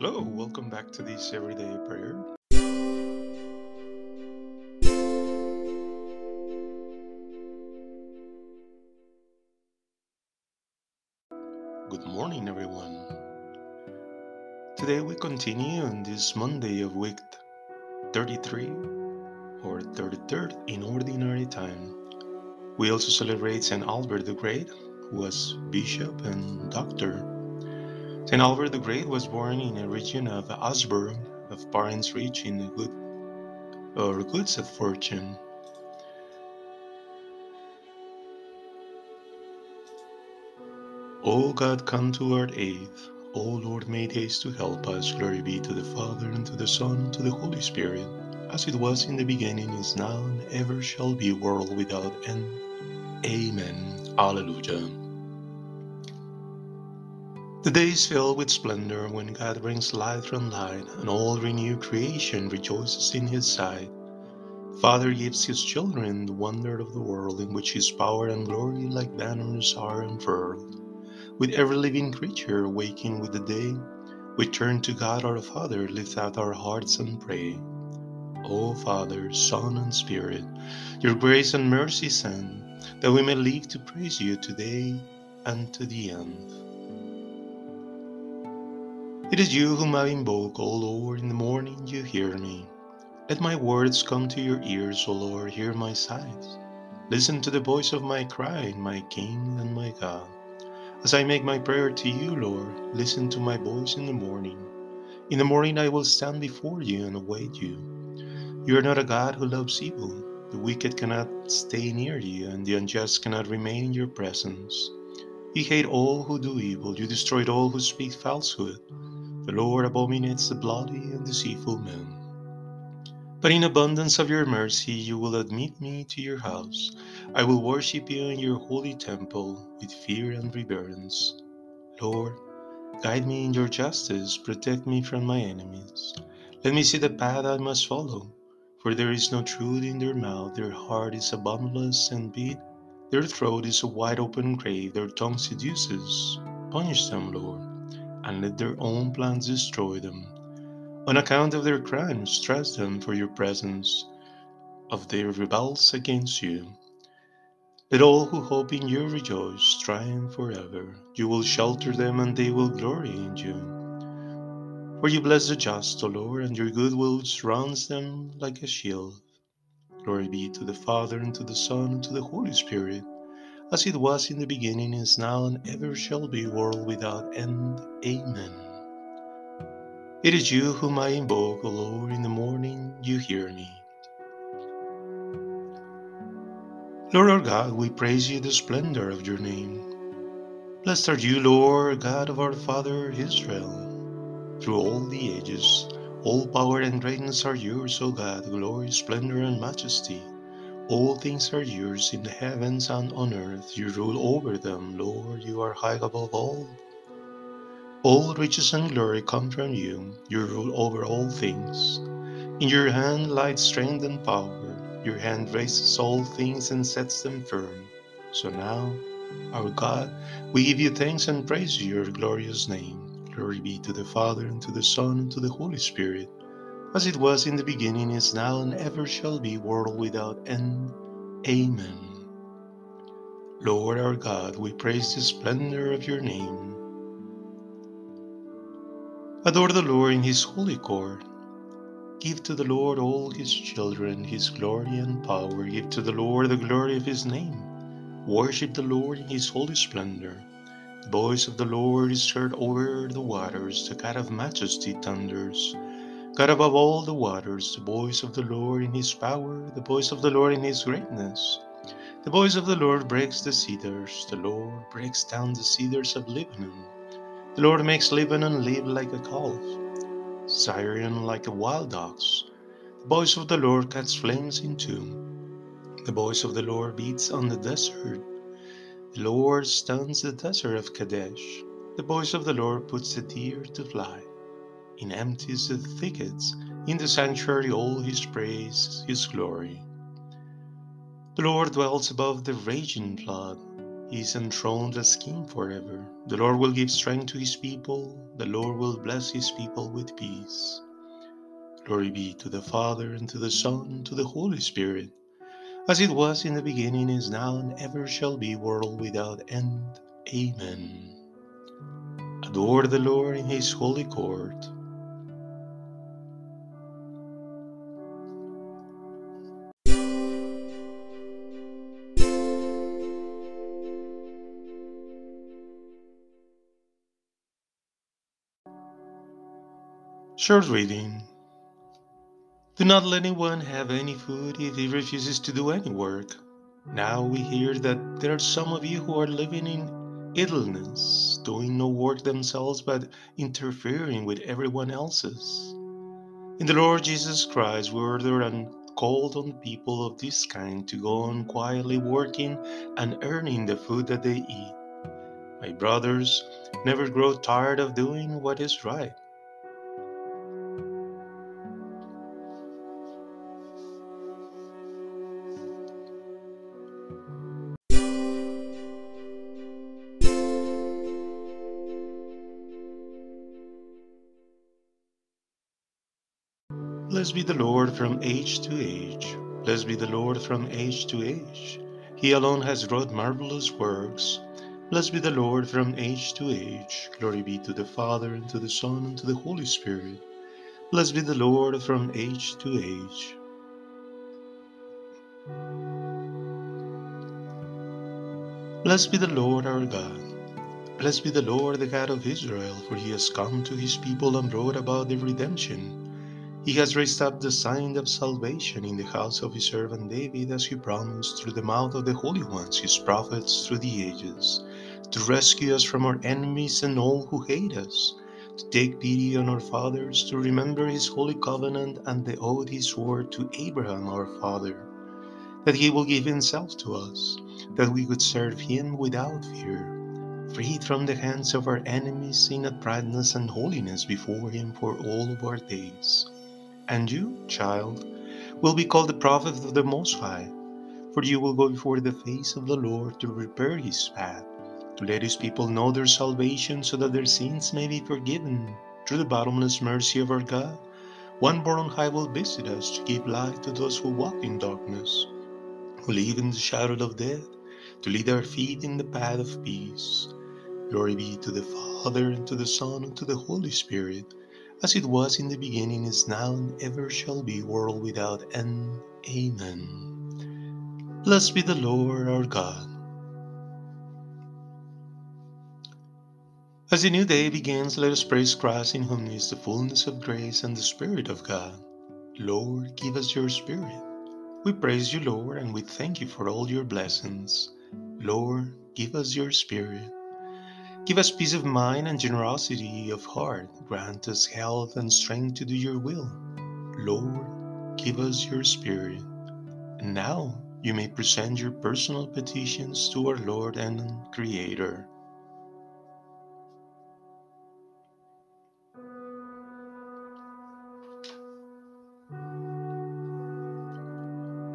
Hello, welcome back to this everyday prayer. Good morning, everyone. Today we continue on this Monday of week 33 or 33rd in ordinary time. We also celebrate Saint Albert the Great, who was bishop and doctor. Saint Albert the Great was born in a region of Asburg, of parents rich in goods of fortune. O God, come to our aid. O Lord, make haste to help us. Glory be to the Father, and to the Son, and to the Holy Spirit, as it was in the beginning, is now, and ever shall be, world without end. Amen. Alleluia. The day is filled with splendor when God brings light from light, and all renewed creation rejoices in His sight. Father gives His children the wonder of the world, in which His power and glory like banners are unfurled. With every living creature waking with the day, we turn to God our Father, lift out our hearts and pray. O Father, Son, and Spirit, your grace and mercy send, that we may live to praise you today and to the end. It is you whom I invoke, O Lord, in the morning you hear me. Let my words come to your ears, O Lord, hear my sighs. Listen to the voice of my cry, my King and my God. As I make my prayer to you, Lord, listen to my voice in the morning. In the morning I will stand before you and await you. You are not a God who loves evil. The wicked cannot stay near you, and the unjust cannot remain in your presence. You hate all who do evil. You destroy all who speak falsehood. The Lord abominates the bloody and deceitful man. But in abundance of your mercy you will admit me to your house. I will worship you in your holy temple with fear and reverence. Lord, guide me in your justice, protect me from my enemies. Let me see the path I must follow, for there is no truth in their mouth, their heart is a bottomless pit, their throat is a wide open grave, their tongue seduces. Punish them, Lord, and let their own plans destroy them. On account of their crimes, stress them for your presence, of their rebels against you. Let all who hope in you rejoice, triumph forever. You will shelter them, and they will glory in you. For you bless the just, O Lord, and your good will surrounds them like a shield. Glory be to the Father, and to the Son, and to the Holy Spirit, as it was in the beginning, is now, and ever shall be, world without end. Amen. It is you whom I invoke, O Lord, in the morning you hear me. Lord our God, we praise you, the splendor of your name. Blessed are you, Lord, God of our Father Israel, through all the ages. All power and greatness are yours, O God, glory, splendor, and majesty. All things are yours in the heavens and on earth. You rule over them, Lord. You are high above all. All riches and glory come from you. You rule over all things. In your hand lies strength and power. Your hand raises all things and sets them firm. So now, our God, we give you thanks and praise your glorious name. Glory be to the Father, and to the Son, and to the Holy Spirit, as it was in the beginning, is now, and ever shall be, world without end. Amen. Lord our God, we praise the splendor of your name. Adore the Lord in his holy court. Give to the Lord all his children, his glory and power. Give to the Lord the glory of his name. Worship the Lord in his holy splendor. The voice of the Lord is heard over the waters. The God of majesty thunders. God above all the waters, the voice of the Lord in his power, the voice of the Lord in his greatness. The voice of the Lord breaks the cedars. The Lord breaks down the cedars of Lebanon. The Lord makes Lebanon live like a calf, Syrian like a wild ox. The voice of the Lord cuts flames in two. The voice of the Lord beats on the desert. The Lord stuns the desert of Kadesh. The voice of the Lord puts the deer to flight. In empties the thickets, in the sanctuary all his praise, his glory. The Lord dwells above the raging flood. He is enthroned as King forever. The Lord will give strength to his people. The Lord will bless his people with peace. Glory be to the Father, and to the Son, and to the Holy Spirit, as it was in the beginning, is now, and ever shall be, world without end. Amen. Adore the Lord in his holy court. Short reading. Do not let anyone have any food if he refuses to do any work. Now we hear that there are some of you who are living in idleness, doing no work themselves but interfering with everyone else's. In the Lord Jesus Christ, we order and called on people of this kind to go on quietly working and earning the food that they eat. My brothers, never grow tired of doing what is right. Blessed be the Lord from age to age. Blessed be the Lord from age to age. He alone has wrought marvelous works. Blessed be the Lord from age to age. Glory be to the Father, and to the Son, and to the Holy Spirit. Blessed be the Lord from age to age. Blessed be the Lord our God. Blessed be the Lord, the God of Israel, for he has come to his people and brought about their redemption. He has raised up the sign of salvation in the house of his servant David, as he promised through the mouth of the holy ones, his prophets through the ages, to rescue us from our enemies and all who hate us, to take pity on our fathers, to remember his holy covenant and the oath he swore to Abraham our father, that he will give himself to us, that we could serve him without fear, freed from the hands of our enemies in uprightness and holiness before him for all of our days. And you, child, will be called the prophet of the Most High, for you will go before the face of the Lord to prepare his path, to let his people know their salvation, so that their sins may be forgiven. Through the bottomless mercy of our God, one born on high will visit us to give light to those who walk in darkness, who live in the shadow of death, to lead our feet in the path of peace. Glory be to the Father, and to the Son, and to the Holy Spirit, as it was in the beginning, is now, and ever shall be, world without end. Amen. Blessed be the Lord our God. As the new day begins, let us praise Christ, in whom is the fullness of grace and the Spirit of God. Lord, give us your Spirit. We praise you, Lord, and we thank you for all your blessings. Lord, give us your Spirit. Give us peace of mind and generosity of heart. Grant us health and strength to do your will. Lord, give us your Spirit. And now you may present your personal petitions to our Lord and Creator.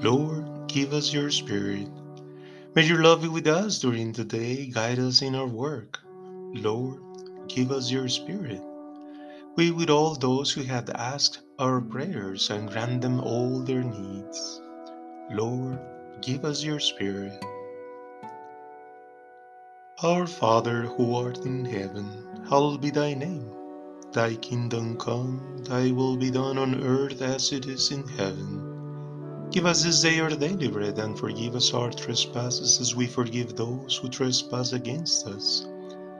Lord, give us your Spirit. May your love be with us during the day. Guide us in our work. Lord, give us your Spirit. Be with all those who have asked our prayers, and grant them all their needs. Lord, give us your Spirit. Our Father, who art in heaven, hallowed be thy name. Thy kingdom come, thy will be done on earth as it is in heaven. Give us this day our daily bread, and forgive us our trespasses, as we forgive those who trespass against us.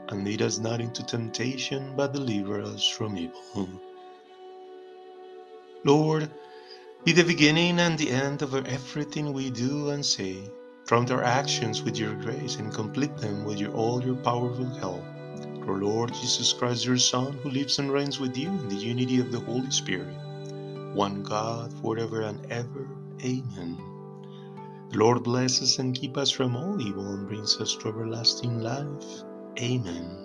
And lead us not into temptation, but deliver us from evil. Lord, be the beginning and the end of everything we do and say. Prompt our actions with your grace, and complete them with all your powerful help. Our Lord Jesus Christ, your Son, who lives and reigns with you in the unity of the Holy Spirit, one God, forever and ever. Amen. The Lord bless us and keep us from all evil, and brings us to everlasting life. Amen.